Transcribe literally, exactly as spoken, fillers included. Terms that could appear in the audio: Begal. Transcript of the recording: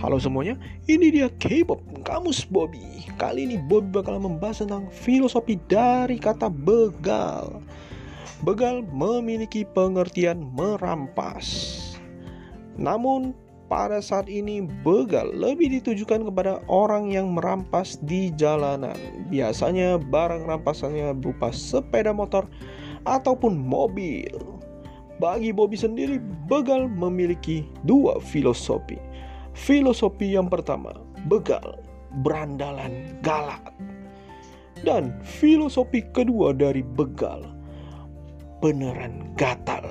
Halo semuanya, ini dia K-pop Kamus Bobby. Kali ini Bobby bakal membahas tentang filosofi dari kata begal. Begal memiliki pengertian merampas. Namun pada saat ini begal lebih ditujukan kepada orang yang merampas di jalanan. Biasanya barang rampasannya berupa sepeda motor ataupun mobil. Bagi Bobby sendiri, begal memiliki dua filosofi. Filosofi yang pertama, begal berandalan galak. Dan filosofi kedua dari begal, beneran gatal.